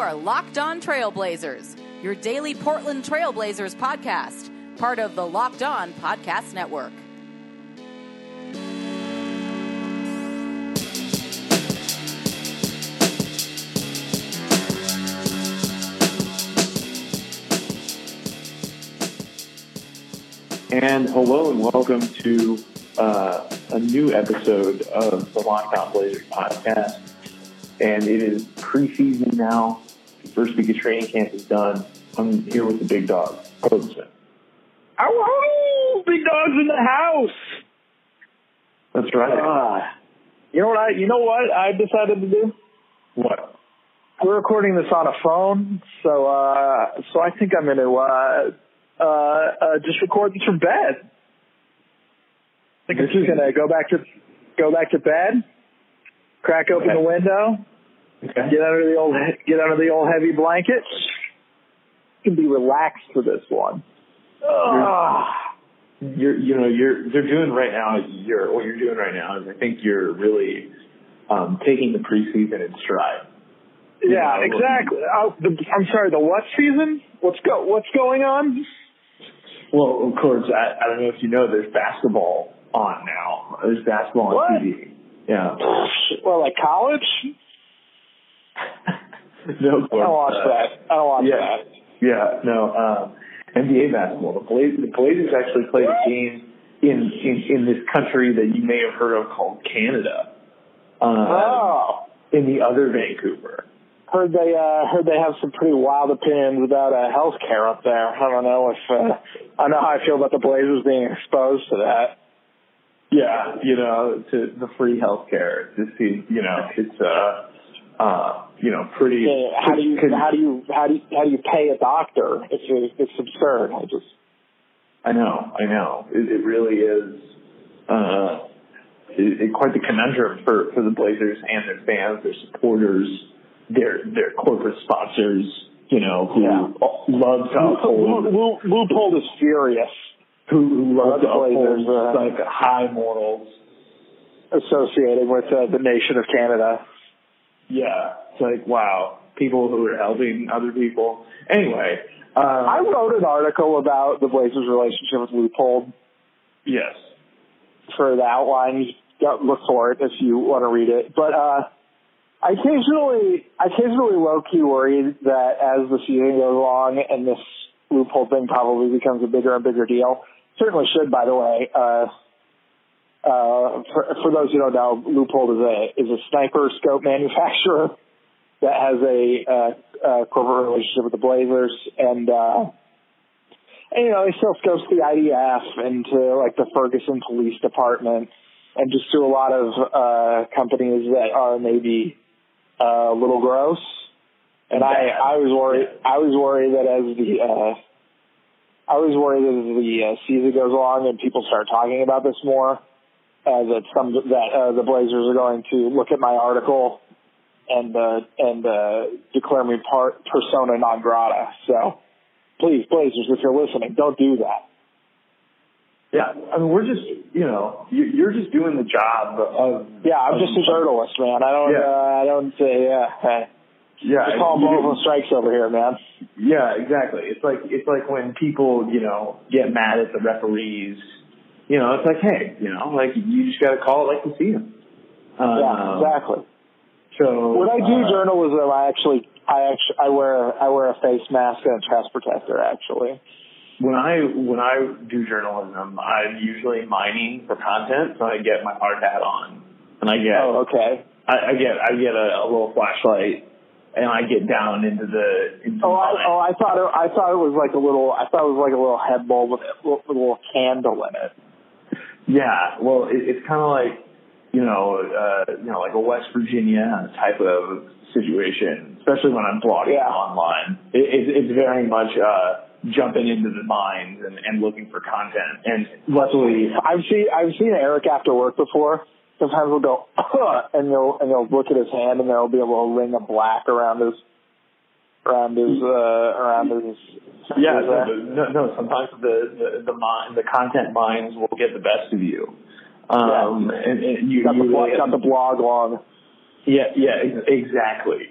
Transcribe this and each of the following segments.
are Locked On Trailblazers, your daily Portland Trailblazers podcast, part of the Locked On Podcast Network. And hello and welcome to a new episode of the Locked On Blazers podcast. And it is preseason now. The first week of training camp is done. I'm here with the big dog, Odson. Hello, big dog's in the house. That's right. You know what I decided to do? What? We're recording this on a phone, so I think I'm going to just record this from bed. I think I'm just going to go back to bed. Crack open the window. Okay. Get under the old heavy blanket. You can be relaxed for this one. What you're doing right now is I think you're really taking the preseason in stride. Yeah, exactly. I'm sorry. The what season? What's going on? Well, of course, I don't know if you know. There's basketball on now. There's basketball on TV. Yeah. Well, like college? No, I don't watch that. I don't watch that. Yeah, no. NBA basketball. The Blazers actually played a game in this country that you may have heard of called Canada. In the other Vancouver. Heard they have some pretty wild opinions about healthcare up there. I don't know I know how I feel about the Blazers being exposed to that. Yeah, to the free healthcare. This seems, it's pretty. Yeah, how do you pay a doctor? It's absurd. I know. It really is. It's quite the conundrum for the Blazers and their fans, their supporters, their corporate sponsors. Love to uphold. Loophole is furious. Who love the Blazers, like high morals associated with the nation of Canada. Yeah, it's like, wow, people who are helping other people. Anyway, I wrote an article about the Blazers' relationship with Loophole. Yes, for the outline, look for it if you want to read it. But I occasionally low-key worried that as the season goes along and this Loophole thing probably becomes a bigger and bigger deal. Certainly should, by the way. For those who don't know, Loophole is a sniper scope manufacturer that has a corporate relationship with the Blazers, and he sells scopes to the IDF and to like the Ferguson Police Department, and just to a lot of companies that are maybe a little gross. And I was worried that as the season goes along and people start talking about this more, that the Blazers are going to look at my article and declare me persona non grata. So please, Blazers, if you're listening, don't do that. Yeah, I mean, we're just, you're just doing the job of. Yeah, I'm just a journalist, man. Yeah, just call multiple strikes over here, man. Yeah, exactly. It's like when people, get mad at the referees. It's like, hey, like you just got to call it like you see them. Yeah, exactly. So when I do journalism, I wear a face mask and a chest protector. Actually, when I do journalism, I'm usually mining for content, so I get my hard hat on, and I get I get a little flashlight. And I get down into the. I thought it was like a little head bowl with a little candle in it. Yeah, well, it's kind of like like a West Virginia type of situation, especially when I'm blogging online. It's very much jumping into the mines and looking for content. And luckily, I've seen Eric after work before. Sometimes we'll go, and you'll look at his hand, and there'll be a little ring of black around his. Yeah, no. Sometimes the content minds will get the best of you. And you got the blog long. Yeah, exactly.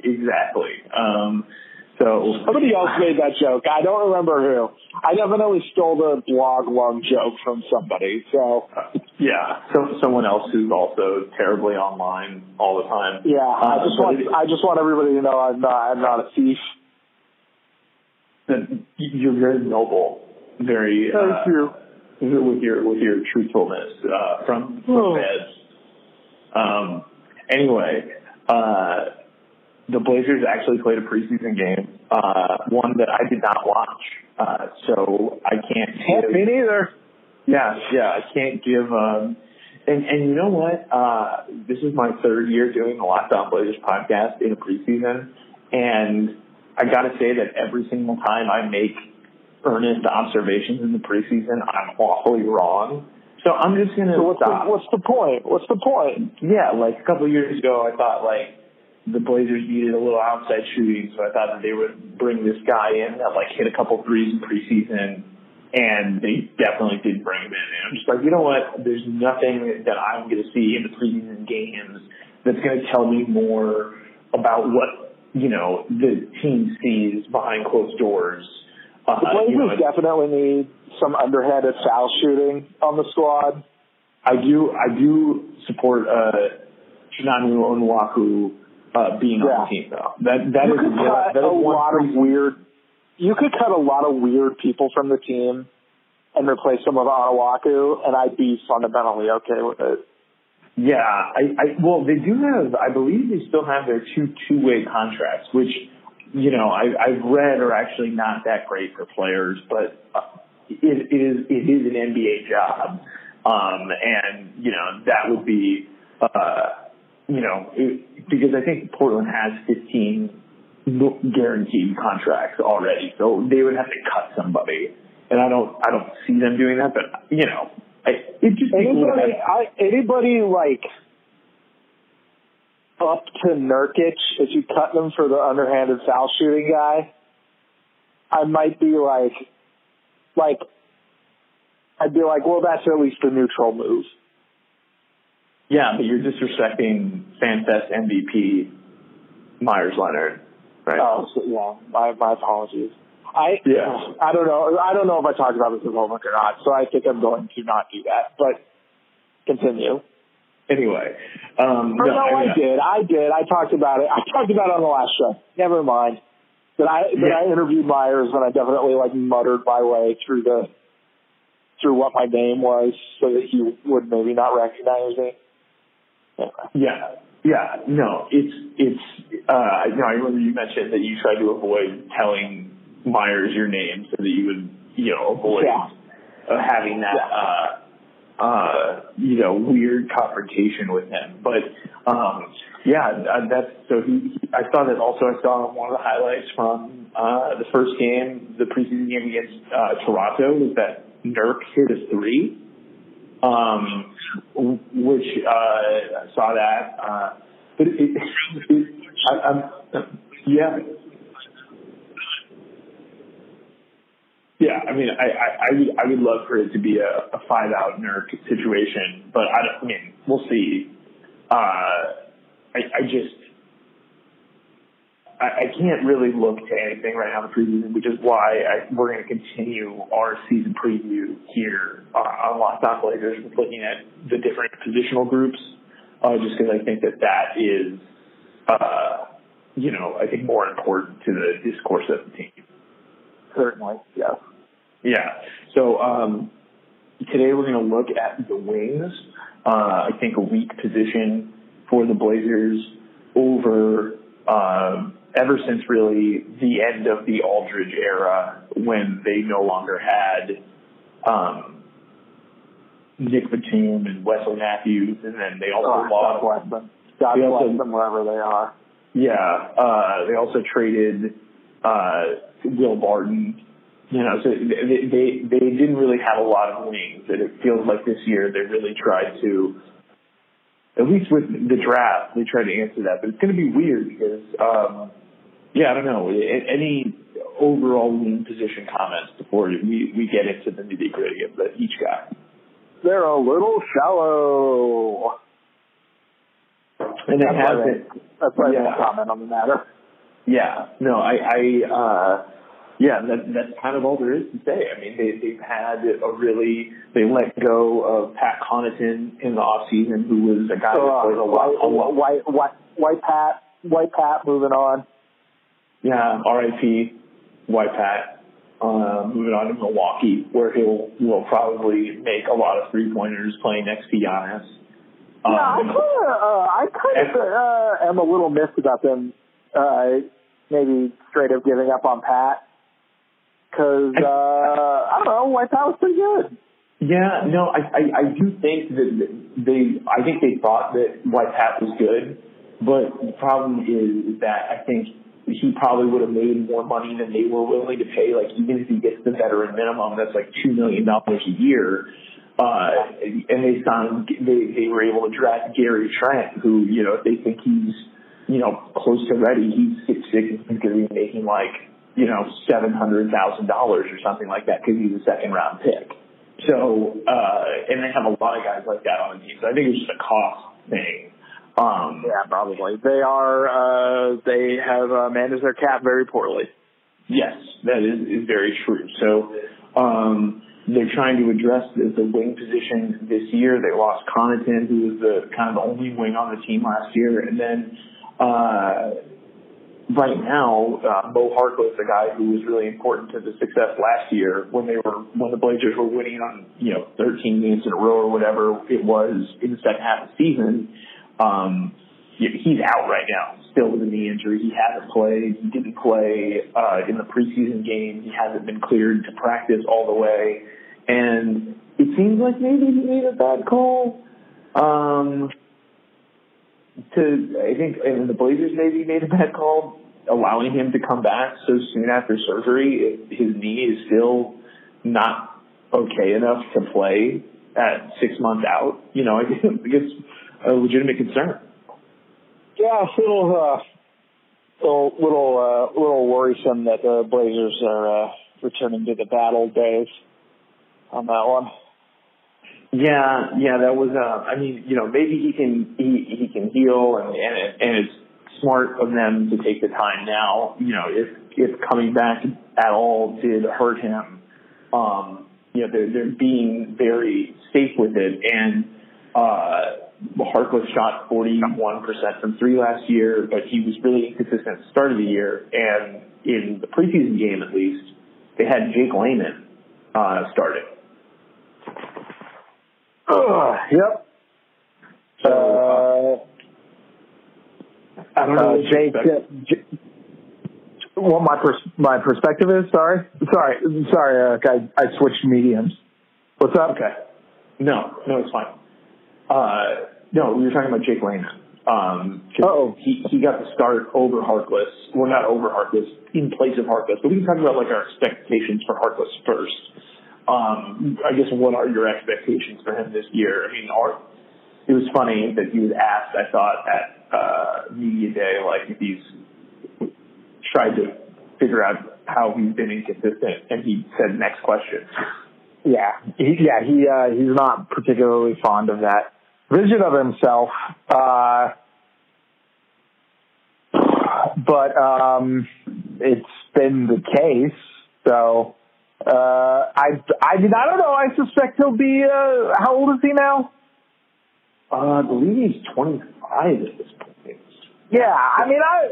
So somebody else made that joke. I don't remember who. I definitely stole the blog long joke from somebody. So yeah, someone else who's also terribly online all the time. Yeah, I just want everybody to know I'm not a thief. You're very noble, very with your truthfulness from feds. Anyway, the Blazers actually played a preseason game, one that I did not watch, so I can't. Me neither. Yeah, I can't give. And you know what? This is my third year doing the Locked On Blazers podcast in preseason, and I got to say that every single time I make earnest observations in the preseason, I'm awfully wrong. So I'm just gonna. So stop. What's the point? Yeah, like a couple of years ago, I thought the Blazers needed a little outside shooting, so I thought that they would bring this guy in that, hit a couple threes in preseason, and they definitely did bring him in. And I'm just like, you know what? There's nothing that I'm going to see in the preseason games that's going to tell me more about what, the team sees behind closed doors. The Blazers definitely need some underhanded foul shooting on the squad. I do support Chinanu Onuaku being on the team, though. You could cut a lot of weird people from the team and replace them with Onuaku, and I'd be fundamentally okay with it. Yeah. They do have, I believe they still have their two-way contracts, which, I've read are actually not that great for players, but it is an NBA job. That would be, because I think Portland has 15 guaranteed contracts already, so they would have to cut somebody, and I don't see them doing that. But anybody up to Nurkic, if you cut them for the underhanded foul shooting guy, I might be well, that's at least a neutral move. Yeah, but you're disrespecting FanFest MVP Myers Leonard, right? Oh, yeah. My apologies. I don't know if I talked about this at homework or not, so I think I'm going to not do that. But continue. Anyway. I did. I talked about it. I talked about it on the last show. Never mind. I interviewed Myers, and I definitely muttered my way through what my name was so that he would maybe not recognize me. Yeah. No, it's I remember you mentioned that you tried to avoid telling Myers your name so that you would, avoid having that, weird confrontation with him. But, I saw one of the highlights from, the first game, the preseason game against, Toronto, was that Nurk hit a three. I saw that. But I would love for it to be a five-out Nurk situation, but we'll see. I can't really look to anything right now in the preseason, which is why we're going to continue our season preview here on Locked On Blazers with looking at the different positional groups, just because I think that is, I think more important to the discourse of the team. Certainly, yes. Yeah. So today we're going to look at the wings. I think a weak position for the Blazers ever since really the end of the Aldridge era, when they no longer had Nick Batum and Wesley Matthews, and then they also lost. God bless them. Wherever they are. Yeah, they also traded Will Barton. So they didn't really have a lot of wings, and it feels like this year they really tried to. At least with the draft, they try to answer that. But it's going to be weird because, I don't know. Any overall wing position comments before we get into the nitty-gritty of each guy? They're a little shallow. And it hasn't. That's why I didn't comment on the matter. Yeah. No, that's kind of all there is to say. I mean, they've had they let go of Pat Connaughton in the offseason, who was a guy that played a lot. White Pat moving on. Yeah, RIP, White Pat, moving on to Milwaukee, where will probably make a lot of three-pointers playing next to Giannis. I kind of am a little miffed about them maybe straight up giving up on Pat, because, I don't know, White Pat was pretty good. Yeah, no, I do think that I think they thought that White Pat was good, but the problem is that I think he probably would have made more money than they were willing to pay. Like, even if he gets the veteran minimum, that's like $2 million a year. And they were able to draft Gary Trent, who, you know, if they think he's, you know, close to ready, he's 6'6", and going to be making like, you know, $700,000 or something like that, because he's a second-round pick. So, and they have a lot of guys like that on the team. So I think it's just a cost thing. Yeah, probably. They have managed their cap very poorly. Yes, that is very true. So they're trying to address the wing position this year. They lost Connaughton, who was the kind of the only wing on the team last year. And then right now, Moe Harkless, the guy who was really important to the success last year when the Blazers were winning on, you know, 13 games in a row or whatever it was in the second half of the season. He's out right now, still with a knee injury. He hasn't played. He didn't play in the preseason game. He hasn't been cleared to practice all the way. And it seems like maybe he made a bad call. The Blazers maybe made a bad call, allowing him to come back so soon after surgery. His knee is still not okay enough to play at 6 months out. You know, I guess a legitimate concern. Yeah, it's a little worrisome that the Blazers are returning to the bad old days on that one. Yeah, that was. I mean, you know, maybe he can heal, and it's smart of them to take the time now. You know, if coming back at all did hurt him, you know, they're being very safe with it, and. Harkless shot 41% from three last year, but he was really inconsistent at the start of the year. And in the preseason game, at least, they had Jake Layman started. Yep. So I don't know. What my perspective is. Sorry, Eric. I switched mediums. What's up? Okay. No, it's fine. No, we were talking about Jake Layman. He got the start over Harkless. Well, not over Harkless, in place of Harkless. But we can talk about, like, our expectations for Harkless first. I guess, what are your expectations for him this year? I mean, it was funny that he was asked, I thought, at Media Day, like, if he's tried to figure out how he's been inconsistent, and he said, next question. He's not particularly fond of that vision of himself. But it's been the case. So, I don't know. I suspect he'll be, how old is he now? I believe he's 25 at this point. Yeah. I mean, I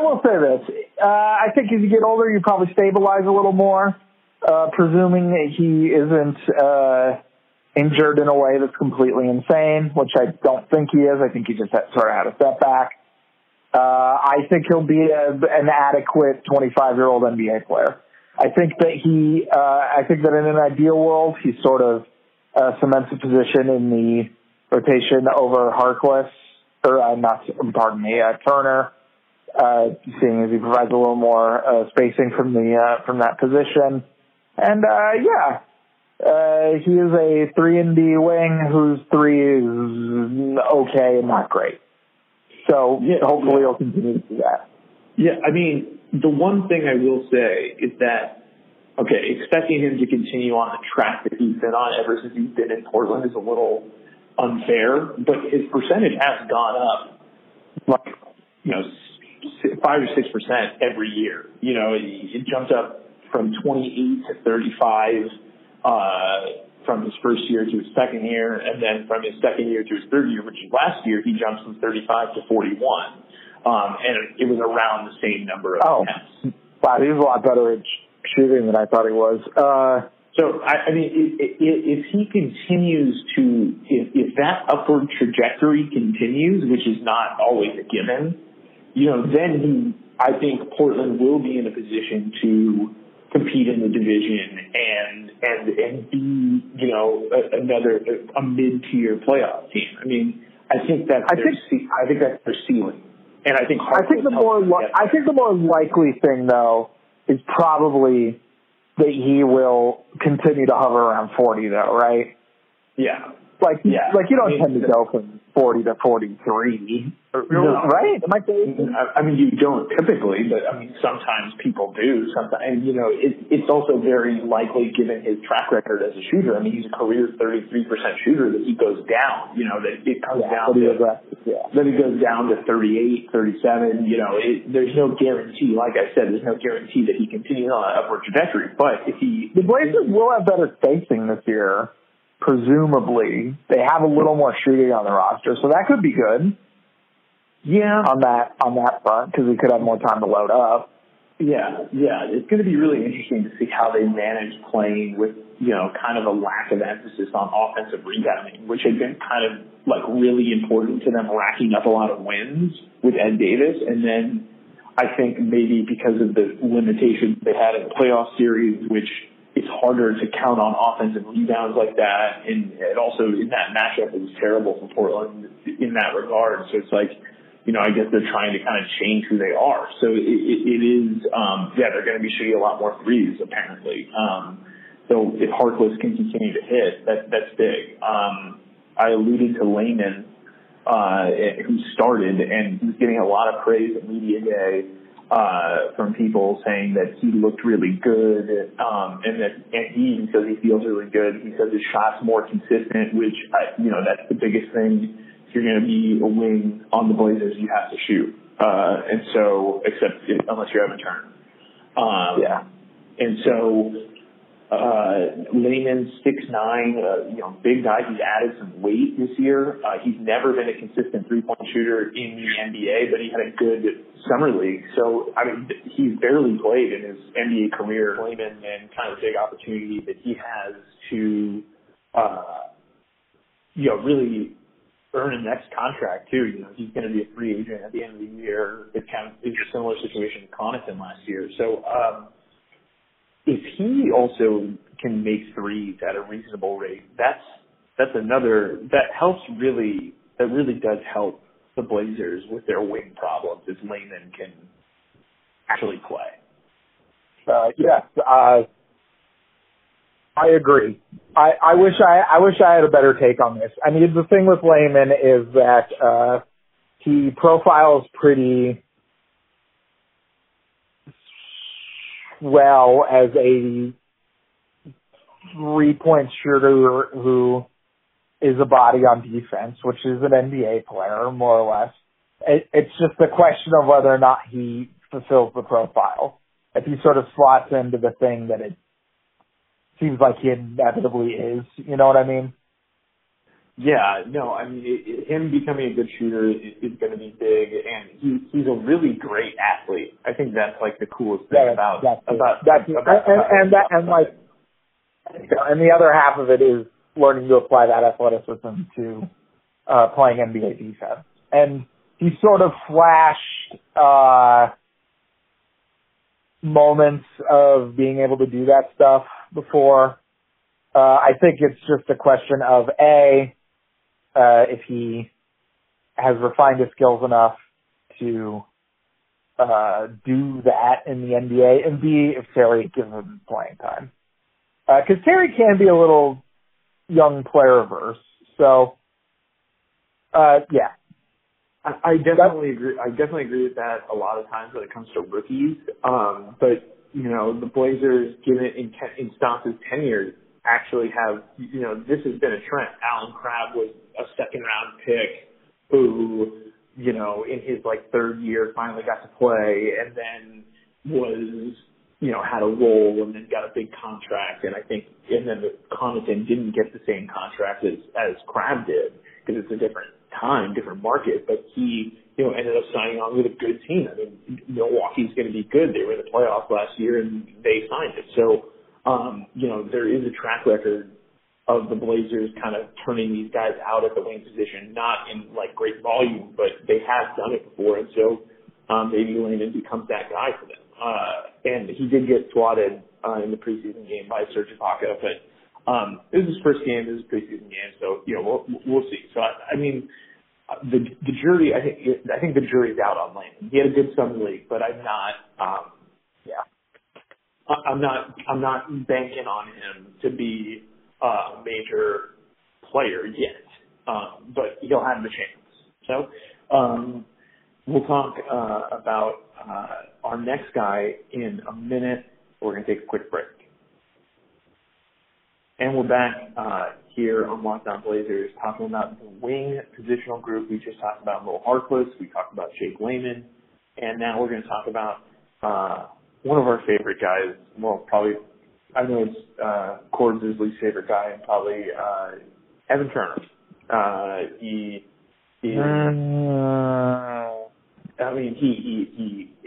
will say this. I think as you get older, you probably stabilize a little more. Presuming that he isn't injured in a way that's completely insane, which I don't think he is. I think he just sort of had a setback. I think he'll be an adequate 25-year-old NBA player. I think that I think that in an ideal world, he sort of cements a position in the rotation over Harkless, Turner, seeing as he provides a little more spacing from that position. And, he is a 3-and-D wing whose 3 is okay and not great. So hopefully he'll continue to do that. Yeah, I mean, the one thing I will say is that, okay, expecting him to continue on the track that he's been on ever since he's been in Portland is a little unfair, but his percentage has gone up like, you know, 5 or 6% every year. You know, it jumped up from 28 to 35 from his first year to his second year, and then from his second year to his third year, which is last year, he jumps from 35 to 41, and it was around the same number of attempts. Wow, he was a lot better at shooting than I thought he was. So, I mean, if he continues to, if that upward trajectory continues, which is not always a given, you know, then I think Portland will be in a position to compete in the division and be, you know, a mid-tier playoff team. I mean, I think that's their ceiling, and I think the more likely thing though is probably that he will continue to hover around 40, though, right? Yeah. Like you don't tend to go from 40 to 43, right? I mean, you don't typically, but I mean, sometimes people do. Sometimes, you know, it's also very likely given his track record as a shooter. I mean, he's a career 33% shooter that he goes down. You know, that it comes down to then he goes down to 38, 37. You know, there's no guarantee. Like I said, there's no guarantee that he continues on an upward trajectory. But if he, the Blazers will have better spacing this year. Presumably, they have a little more shooting on the roster, so that could be good. Yeah, on that front, because we could have more time to load up. Yeah, it's going to be really interesting to see how they manage playing with, you know, kind of a lack of emphasis on offensive rebounding, which had been kind of like really important to them, racking up a lot of wins with Ed Davis, and then I think maybe because of the limitations they had in the playoff series, which. It's harder to count on offensive rebounds like that, and it also in that matchup it was terrible for Portland in that regard. So it's like, you know, I guess they're trying to kind of change who they are. So it is, they're going to be shooting a lot more threes apparently. So if Harkless can continue to hit, that's big. I alluded to Layman, who started and was getting a lot of praise at media day. From people saying that he looked really good, and he even says he feels really good. He says his shot's more consistent, which, you know, that's the biggest thing. If you're going to be a wing on the Blazers, you have to shoot. And so, unless you're Evan Turner. And so, Layman, 6'9", you know, big guy. He's added some weight this year. He's never been a consistent three-point shooter in the NBA, but he had a good summer league. So, I mean, he's barely played in his NBA career. Layman and kind of big opportunity that he has to, you know, really earn the next contract too. You know, he's going to be a free agent at the end of the year. It's kind of a similar situation to Connaughton last year. So, if he also can make threes at a reasonable rate, that's another that helps really. That really does help the Blazers with their wing problems if Layman can actually play. I agree. I wish I had a better take on this. I mean, the thing with Layman is that he profiles pretty well as a three-point shooter who is a body on defense, which is an NBA player, more or less. It's just the question of whether or not he fulfills the profile. If he sort of slots into the thing that it seems like he inevitably is, you know what I mean? Yeah, no, I mean, him becoming a good shooter is going to be big, and he's a really great athlete. I think that's, like, the coolest thing And the other half of it is learning to apply that athleticism to playing NBA defense. And he sort of flashed moments of being able to do that stuff before. I think it's just a question of, if he has refined his skills enough to do that in the NBA, and B, if Terry gives him playing time. Because Terry can be a little young player-verse, so, yeah. I definitely agree with that a lot of times when it comes to rookies, but, you know, the Blazers, given it in Stauskas' tenure, actually have, you know, this has been a trend. Allen Crabbe was a second-round pick who you know, in his like third year finally got to play, and then was, you know, had a role and then got a big contract. And I think, and then the Connaughton didn't get the same contract as Crabbe did, because it's a different time, different market, but he, you know, ended up signing on with a good team. I mean, Milwaukee's going to be good. They were in the playoffs last year and they signed it. So, you know, there is a track record of the Blazers kind of turning these guys out at the wing position, not in like great volume, but they have done it before. And so, maybe Layman becomes that guy for them. And he did get swatted, in the preseason game by Serge Ibaka, but this is his first game, this is preseason game, so, you know, we'll see. So, I mean, the jury, I think the jury's out on Layman. He had a good summer league, but I'm not banking on him to be a major player yet, but he'll have the chance. So, we'll talk, about, our next guy in a minute. We're going to take a quick break. And we're back here on Locked On Blazers talking about the wing positional group. We just talked about Moe Harkless. We talked about Jake Layman. And now we're going to talk about one of our favorite guys. Well, probably, I know it's Cord Disley's favorite guy, and probably Evan Turner. He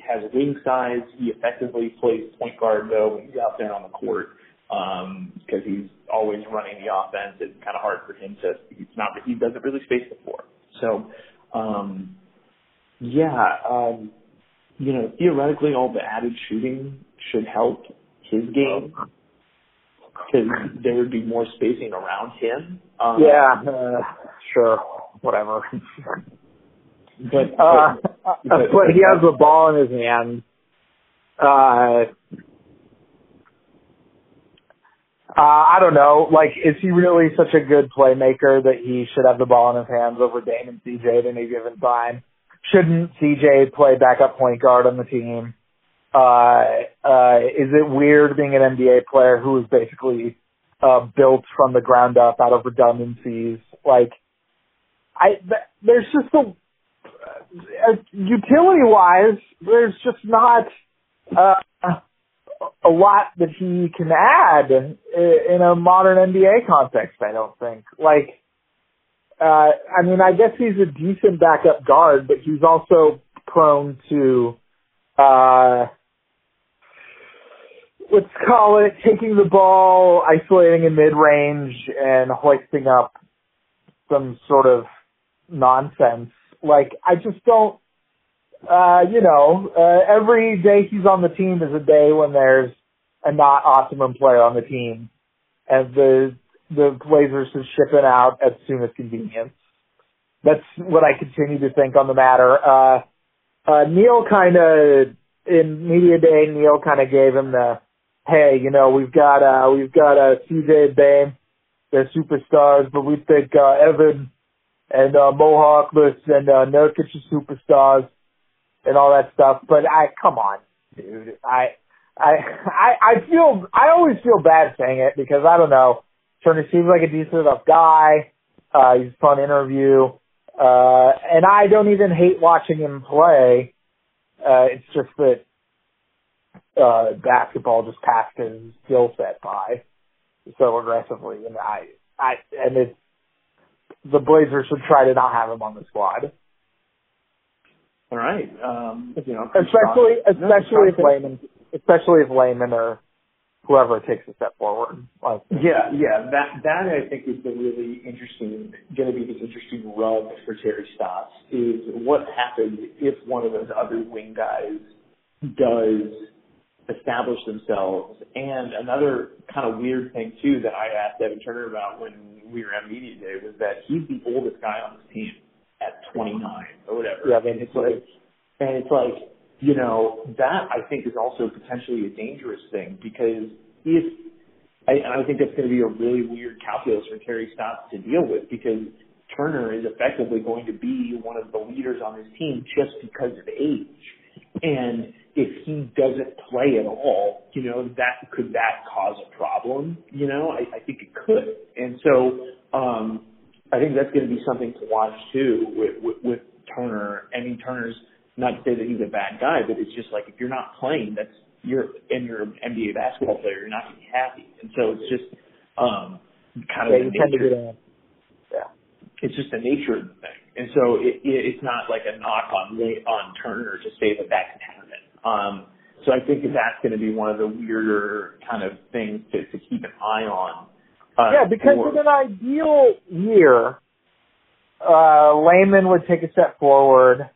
has wing size. He effectively plays point guard, though, when he's out there on the court. Because he's always running the offense. It's kind of hard for him to, he doesn't really space the floor. So, you know, theoretically all the added shooting should help his game, because there would be more spacing around him. Sure. Whatever. But he has the ball in his hand. I don't know. Like, is he really such a good playmaker that he should have the ball in his hands over Dame and CJ at any given time? Shouldn't CJ play backup point guard on the team? Is it weird being an NBA player who is basically built from the ground up out of redundancies? Like, there's just utility-wise, there's just not a lot that he can add in a modern NBA context, I don't think. Like, I mean, I guess he's a decent backup guard, but he's also prone to, let's call it, taking the ball, isolating in mid-range, and hoisting up some sort of nonsense. Like, I just don't, every day he's on the team is a day when there's a not optimum player on the team, and the Blazers should ship it out as soon as convenient. That's what I continue to think on the matter. Neil kind of, in media day, Neil kind of gave him the, hey, you know, we've got CJ Bame, they're superstars, but we think Evan and Moe Harkless and Nurkic are superstars, and all that stuff. But come on, dude. I always feel bad saying it, because I don't know. Turner seems like a decent enough guy. He's a fun interview. And I don't even hate watching him play. It's just that, basketball just passed his skill set by so aggressively. And the Blazers should try to not have him on the squad. All right. Especially if Layman or whoever takes a step forward. That I think is going to be the interesting rub for Terry Stotts, is what happens if one of those other wing guys does establish themselves. And another kind of weird thing too that I asked Evan Turner about when we were at media day was that he's the oldest guy on this team at 29 or whatever. Yeah, I mean, it's like, you know, that I think is also potentially a dangerous thing, because I think that's going to be a really weird calculus for Terry Stotts to deal with, because Turner is effectively going to be one of the leaders on this team just because of age. And if he doesn't play at all, you know, could that cause a problem? You know, I think it could. And so, I think that's going to be something to watch too with Turner. I mean, Turner's not to say that he's a bad guy, but it's just like if you're not playing, you're an NBA basketball player, you're not going to be happy. And so it's just kind of the nature. It's just the nature of the thing. And so it's not like a knock on Turner to say that that can happen. So I think that's going to be one of the weirder kind of things to keep an eye on. Because in an ideal year, Layman would take a step forward.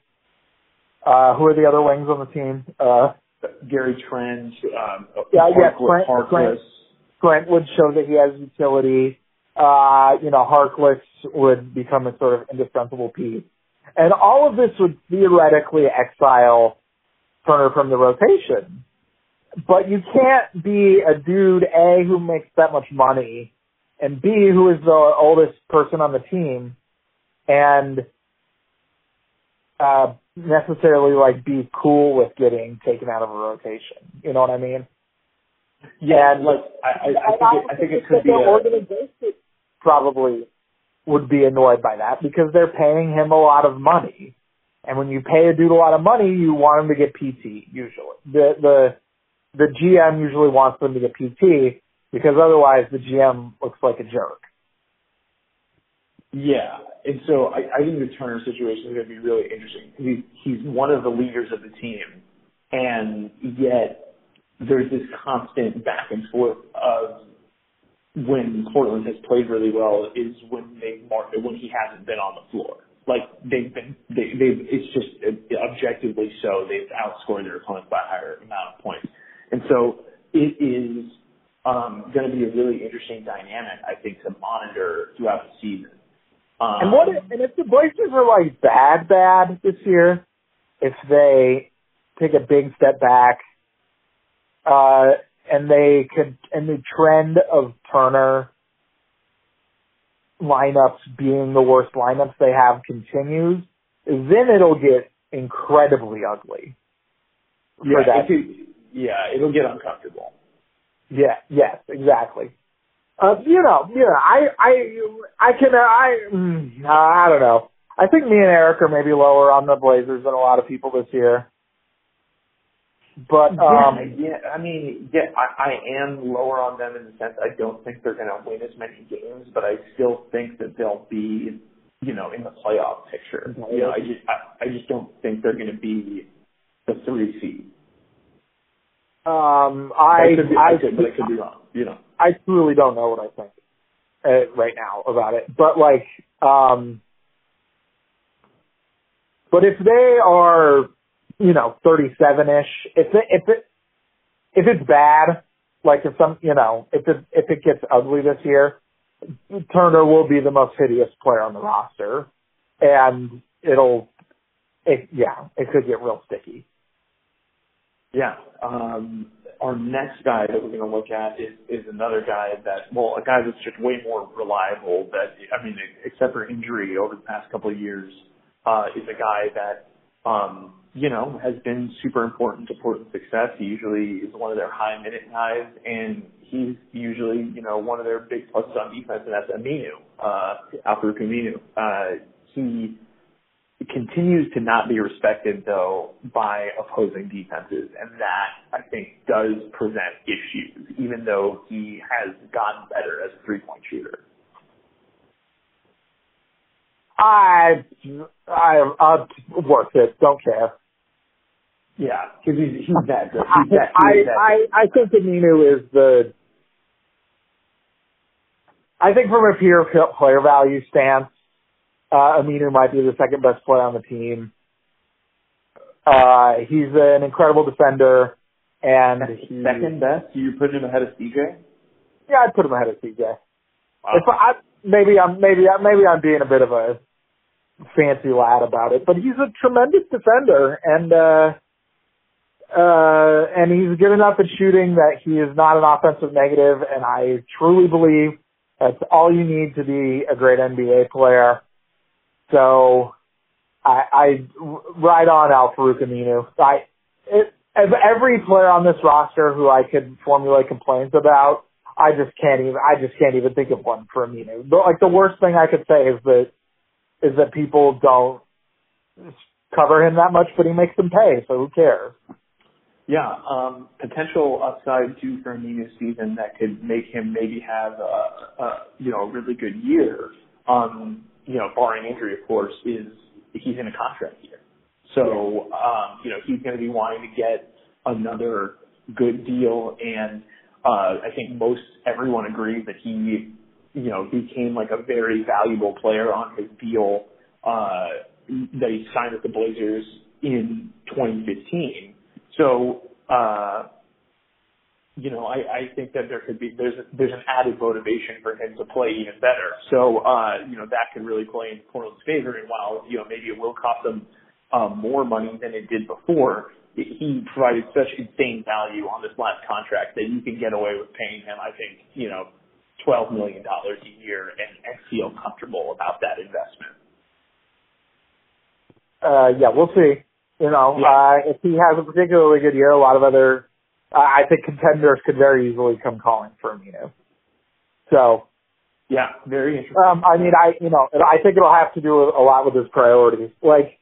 Who are the other wings on the team? Gary Trent. Harkless. Trent would show that he has utility. Harkless would become a sort of indispensable piece. And all of this would theoretically exile Turner from the rotation. But you can't be a dude, A, who makes that much money, and B, who is the oldest person on the team, and necessarily, be cool with getting taken out of a rotation. You know what I mean? Yeah, and I think it could be the organization probably would be annoyed by that because they're paying him a lot of money, and when you pay a dude a lot of money, you want him to get PT. Usually, the GM usually wants them to get PT because otherwise the GM looks like a jerk. Yeah, and so I think the Turner situation is going to be really interesting. He's one of the leaders of the team, and yet there's this constant back and forth of when Portland has played really well is when he hasn't been on the floor. It's just objectively so they've outscored their opponents by a higher amount of points. And so it is going to be a really interesting dynamic, I think, to monitor throughout the season. And if the Blazers are bad this year, if they take a big step back, and the trend of Turner lineups being the worst lineups they have continues, then it'll get incredibly ugly. It'll get uncomfortable. Yeah. Yes. Exactly. I don't know. I think me and Eric are maybe lower on the Blazers than a lot of people this year. But I am lower on them in the sense I don't think they're going to win as many games, but I still think that they'll be, in the playoff picture. Mm-hmm. I just don't think they're going to be the 3 seed. I could be wrong. I truly don't know what I think right now about it, but but if they are. 37-ish. If it's bad, if it gets ugly this year, Turner will be the most hideous player on the roster, and it could get real sticky. Yeah. Our next guy that we're going to look at is another guy a guy that's just way more reliable. Except for injury over the past couple of years, is a guy that. Has been super important to Portland's success. He usually is one of their high minute guys, and he's usually, one of their big pluses on defense, and that's Aminu, Al-Farouq Aminu. He continues to not be respected, though, by opposing defenses, and that, I think, does present issues, even though he has gotten better as a three-point shooter. I'm worth it. Don't care. Yeah, because he's that good. I think Aminu is the. I think from a pure player value stance, Aminu might be the second best player on the team. He's an incredible defender, and second best. Do you put him ahead of CJ? Yeah, I'd put him ahead of CJ. Wow. Maybe I'm being a bit of a fancy lad about it, but he's a tremendous defender, and he's good enough at shooting that he is not an offensive negative, and I truly believe that's all you need to be a great NBA player. So I ride on Al-Farouq Aminu. As every player on this roster who I could formulate complaints about, I just can't even think of one for Aminu. But the worst thing I could say is that people don't cover him that much, but he makes them pay, so who cares? Yeah, potential upside due for Aminu season that could make him maybe have a really good year, barring injury, of course, is he's in a contract year. So, he's going to be wanting to get another good deal, and I think most everyone agrees that he, became like a very valuable player on his deal that he signed with the Blazers in 2015. So, I think that there's an added motivation for him to play even better. So, that could really play in Portland's favor. And while, maybe it will cost them more money than it did before, he provided such insane value on this last contract that you can get away with paying him, I think, $12 million a year and feel comfortable about that investment. Yeah, we'll see. If he has a particularly good year, a lot of other, I think, contenders could very easily come calling for him, So, yeah, very interesting. I think it'll have to do a lot with his priorities. Like,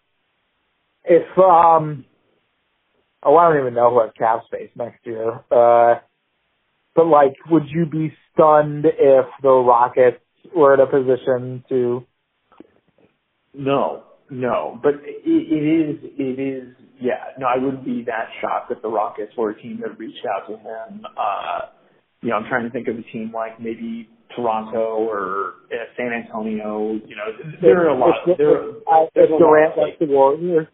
if, I don't even know who has cap space next year. But, like, would you be stunned if the Rockets were in a position to? No, but it is, yeah. No, I wouldn't be that shocked if the Rockets were a team that reached out to him. I'm trying to think of a team like maybe Toronto or San Antonio. There are a lot. If Durant left the Warriors.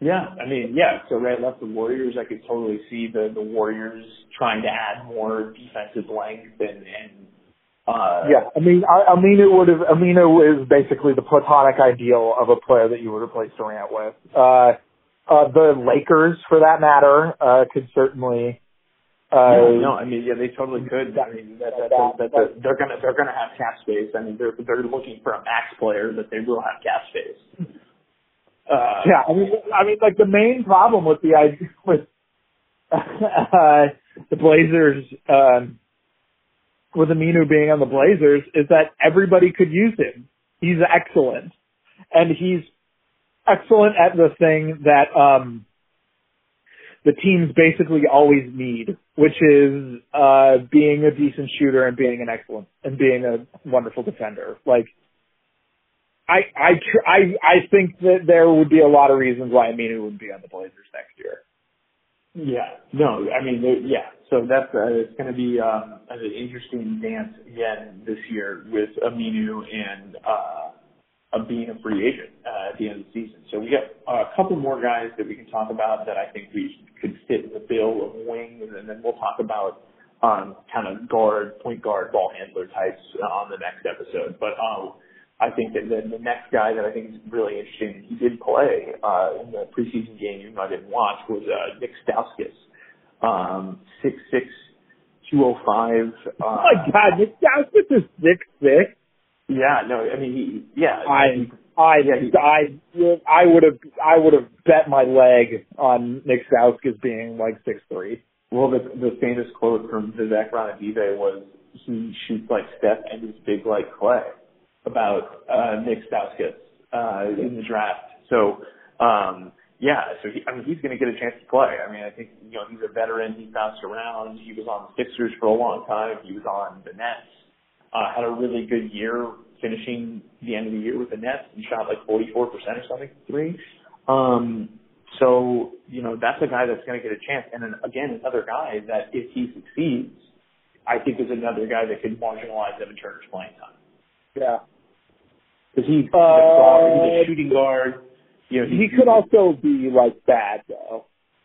Yeah, if Durant left the Warriors, I could totally see the Warriors trying to add more defensive length and Aminu is basically the platonic ideal of a player that you would replace Durant with. The Lakers, for that matter, could certainly. They totally could. They're gonna have cap space. They're looking for a max player, but they will have cap space. The main problem with the idea with the Blazers. With Aminu being on the Blazers is that everybody could use him. He's excellent. And he's excellent at the thing that the teams basically always need, which is being a decent shooter and being an excellent and being a wonderful defender. Like I think that there would be a lot of reasons why Aminu would be on the Blazers next year. Yeah. No, So that's it's going to be an interesting dance again this year with Aminu and being a free agent at the end of the season. So we got a couple more guys that we can talk about that I think we could fit in the bill of wings, and then we'll talk about kind of guard, point guard, ball handler types on the next episode. But I think that the next guy that I think is really interesting, he did play in the preseason game you might have watched, was Nick Stauskas. 6'6", 205. Oh my God, Nick Stauskas is 6'6"? Yeah, no, I would have bet my leg on Nick Stauskas being like 6'3". Well, the famous quote from Vivek Ranadive was, "He shoots like Steph and is big like Clay," about Nick Stauskas in the draft. So, he's going to get a chance to play. I think, he's a veteran. He bounced around. He was on the Sixers for a long time. He was on the Nets. Had a really good year, finishing the end of the year with the Nets, and shot like 44% or something three. That's a guy that's going to get a chance. And then again, another guy that if he succeeds, I think is another guy that could marginalize Evan Turner's playing time. Yeah. Because he's a shooting guard. He could also be like bad though.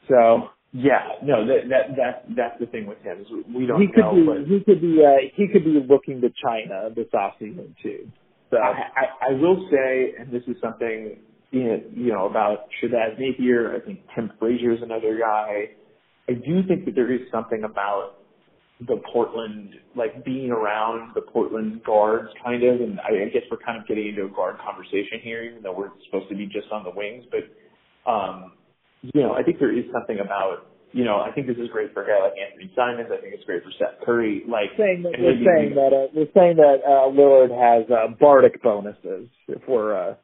So yeah, no, that's the thing with him is we don't know. He could be looking to China this offseason too. So I will say, and this is something about Shabazz Napier. I think Tim Frazier is another guy. I do think that there is something about the Portland, like being around the Portland guards kind of, and I guess we're kind of getting into a guard conversation here, even though we're supposed to be just on the wings, but, I think there is something about, I think this is great for a guy like Anthony Simons. I think it's great for Seth Curry. We're saying that Lillard has Bardic bonuses if we're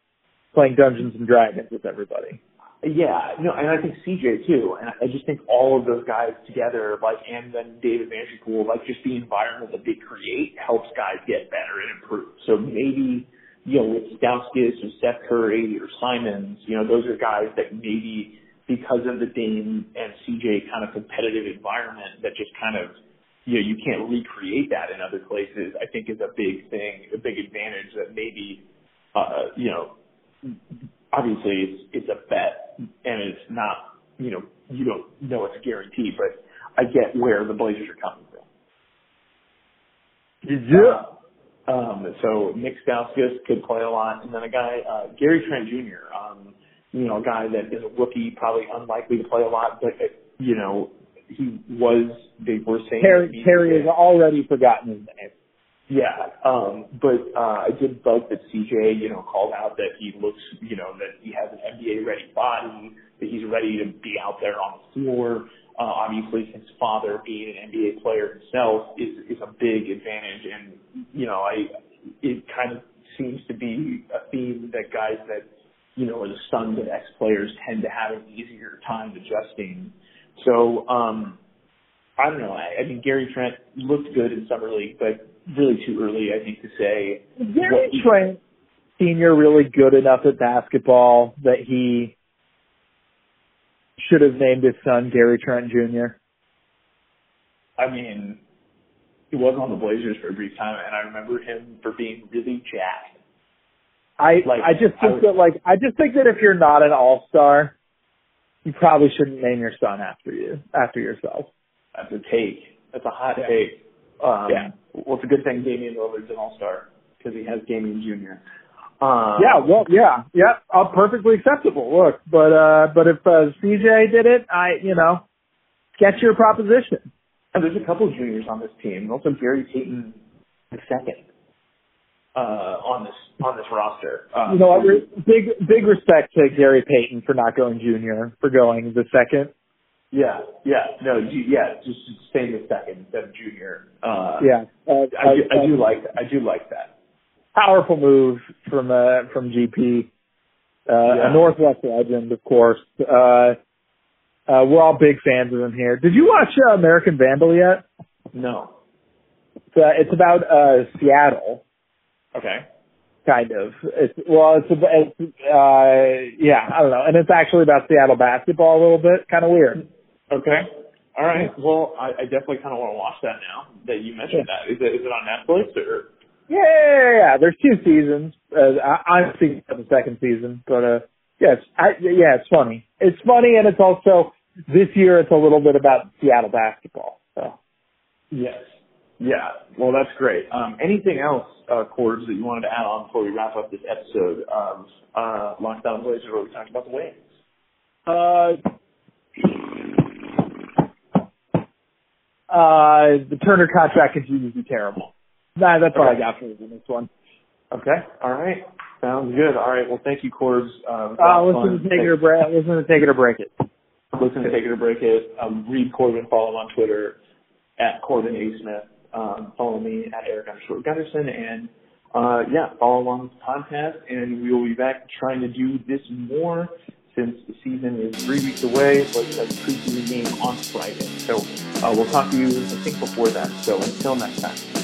playing Dungeons and Dragons with everybody. Yeah, no, and I think CJ too, and I just think all of those guys together, and then David Vanterpool, just the environment that they create helps guys get better and improve. So maybe, with Stauskas or Seth Curry or Simons, those are guys that maybe because of the Dame and CJ kind of competitive environment that just kind of, you can't recreate that in other places, I think is a big thing, a big advantage that maybe, obviously it's a bet and it's not, you don't know it's a guarantee, but I get where the Blazers are coming from. Yeah. So Nick Stauskas could play a lot. And then a guy, Gary Trent Jr., a guy that is a rookie, probably unlikely to play a lot, but, they were saying. Terry has already forgotten his name. Yeah, I did bug that CJ, called out that he looks, that he has an NBA-ready body, that he's ready to be out there on the floor. Obviously, his father being an NBA player himself is a big advantage, and, it kind of seems to be a theme that guys that, are the sons of ex-players tend to have an easier time adjusting. So, I don't know. I mean, Gary Trent looked good in summer league, but really too early, I think, to say. Gary Trent Sr. really good enough at basketball that he should have named his son Gary Trent Jr.? I mean, he was on the Blazers for a brief time, and I remember him for being really jacked. I just think that if you're not an all-star, you probably shouldn't name your son after yourself. That's a take. That's a hot take. Well, it's a good thing Damian Lillard's an all-star because he has Damian Jr. Perfectly acceptable. Look, but if CJ did it, sketch your proposition. And there's a couple of juniors on this team. Also, Gary Payton II on this roster. Big respect to Gary Payton for not going junior, for going the second. Just staying the second instead of junior. I do like that. Powerful move from GP, a Northwest legend, of course. We're all big fans of him here. Did you watch American Vandal yet? No. It's about Seattle. Okay. Kind of. I don't know, and it's actually about Seattle basketball a little bit. Kind of weird. Okay. All right. Well, I definitely kind of want to watch that now that you mentioned that. Is it on Netflix or? Yeah. There's two seasons. I'm thinking of the second season, but it's funny. It's funny, and it's also this year. It's a little bit about Seattle basketball. So. Yes. Yeah. Well, that's great. Anything else, Corbs, that you wanted to add on before we wrap up this episode of Locked On Blazers, where we talked about the wings? The Turner contract continues to be terrible. Nah, that's all I got for you in this one. Okay. All right. Sounds good. All right. Well, thank you, Corbs. Listen to Take It or Break It. Listen to Take It or Break It. Read Corbin. Follow him on Twitter at Corbin A. Smith. Follow me at Eric Gunderson, and follow along the podcast, and we will be back trying to do this more since the season is 3 weeks away, but a preseason game on Friday. So we'll talk to you, I think, before that. So until next time.